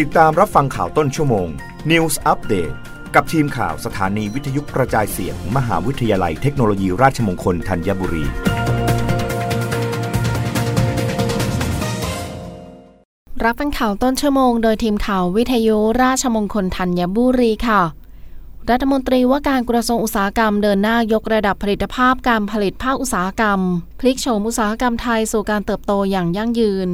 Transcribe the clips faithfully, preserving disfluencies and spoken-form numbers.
ติดตามรับฟังข่าวต้นชั่วโมง News Update กับทีมข่าวสถานีวิทยุกระจายเสียง มหาวิทยาลัยเทคโนโลยีราชมงคลธัญบุรีรับฟังข่าวต้นชั่วโมงโดยทีมข่าววิทยุราชมงคลธัญบุรีค่ะรัฐมนตรีว่าการกระทรวงอุตสาหกรรมเดินหน้ายกระดับผลิตภาพการผลิตภาคอุตสาหกรรมพลิกโฉมอุตสาหกรรมไทยสู่การเติบโตอย่างยั่งยืน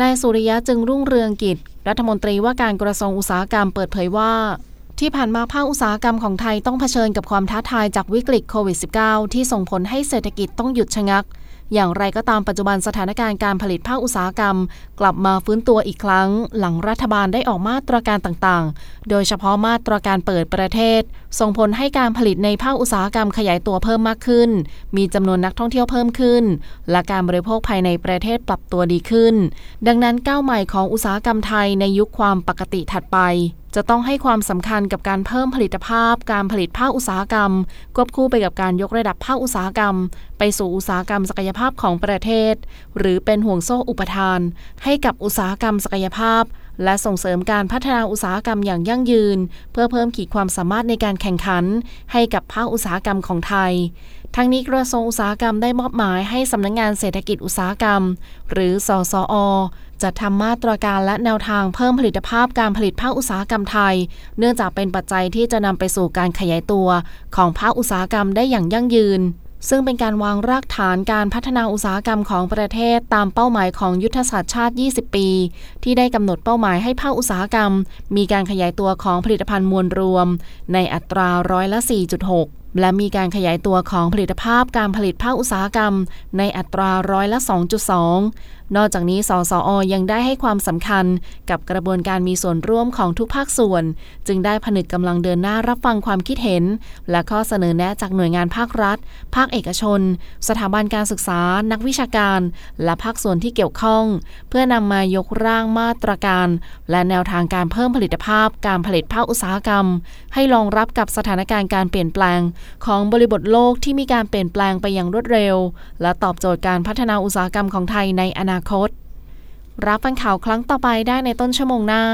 นายสุริยะจึงรุ่งเรืองกิจรัฐมนตรีว่าการกระทรวงอุตสาหกรรมเปิดเผยว่าที่ผ่านมาภาคอุตสาหกรรมของไทยต้องเผชิญกับความท้าทายจากวิกฤตโควิด สิบเก้า ที่ส่งผลให้เศรษฐกิจต้องหยุดชะงักอย่างไรก็ตามปัจจุบันสถานการณ์การผลิตภาคอุตสาหกรรมกลับมาฟื้นตัวอีกครั้งหลังรัฐบาลได้ออกมาตรการต่างๆโดยเฉพาะมาตรการเปิดประเทศส่งผลให้การผลิตในภาคอุตสาหกรรมขยายตัวเพิ่มมากขึ้นมีจำนวนนักท่องเที่ยวเพิ่มขึ้นและการบริโภคภายในประเทศปรับตัวดีขึ้นดังนั้นก้าวใหม่ของอุตสาหกรรมไทยในยุคความปกติถัดไปจะต้องให้ความสำคัญกับการเพิ่มผลิตภาพการผลิตภาคอุตสาหกรรมควบคู่ไปกับการยกระดับภาคอุตสาหกรรมไปสู่อุตสาหกรรมศักยภาพของประเทศหรือเป็นห่วงโซ่อุปทานให้กับอุตสาหกรรมศักยภาพและส่งเสริมการพัฒนาอุตสาหกรรมอย่างยั่งยืนเพื่อเพิ่มขีดความสามารถในการแข่งขันให้กับภาคอุตสาหกรรมของไทยทั้งนี้กระทรวงอุตสาหกรรมได้มอบหมายให้สำนักงานเศรษฐกิจอุตสาหกรรมหรือสสอจัดทำมาตรการและแนวทางเพิ่มผลิตภาพการผลิตภาคอุตสาหกรรมไทยเนื่องจากเป็นปัจจัยที่จะนำไปสู่การขยายตัวของภาคอุตสาหกรรมได้อย่างยั่งยืนซึ่งเป็นการวางรากฐานการพัฒนาอุตสาหกรรมของประเทศตามเป้าหมายของยุทธศาสตร์ชาติยี่สิบปีที่ได้กำหนดเป้าหมายให้ภาคอุตสาหกรรมมีการขยายตัวของผลิตภัณฑ์มวลรวมในอัตราร้อยละ สี่จุดหก และมีการขยายตัวของผลิตภาพการผลิตภาคอุตสาหกรรมในอัตราร้อยละ สองจุดสอง นอกจากนี้สสอ.ยังได้ให้ความสำคัญกับกระบวนการมีส่วนร่วมของทุกภาคส่วนจึงได้ผนึกกำลังเดินหน้ารับฟังความคิดเห็นและข้อเสนอแนะจากหน่วยงานภาครัฐภาคเอกชนสถาบันการศึกษานักวิชาการและภาคส่วนที่เกี่ยวข้องเพื่อนำมายกร่างมาตรการและแนวทางการเพิ่มผลิตภาพการผลิตภาคอุตสาหกรรมให้รองรับกับสถานการณ์การเปลี่ยนแปลงของบริบทโลกที่มีการเปลี่ยนแปลงไปอย่างรวดเร็วและตอบโจทย์การพัฒนาอุตสาหกรรมของไทยในอนาคตรับฟังข่าวครั้งต่อไปได้ในต้นชั่วโมงหน้า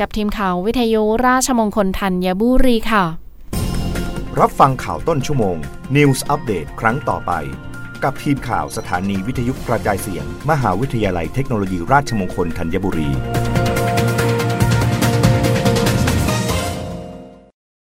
กับทีมข่าววิทยุราชมงคลธัญบุรีค่ะรับฟังข่าวต้นชั่วโมง News Update ครั้งต่อไปกับทีมข่าวสถานีวิทยุกระจายเสียงมหาวิทยาลัยเทคโนโลยีราชมงคลธัญบุรี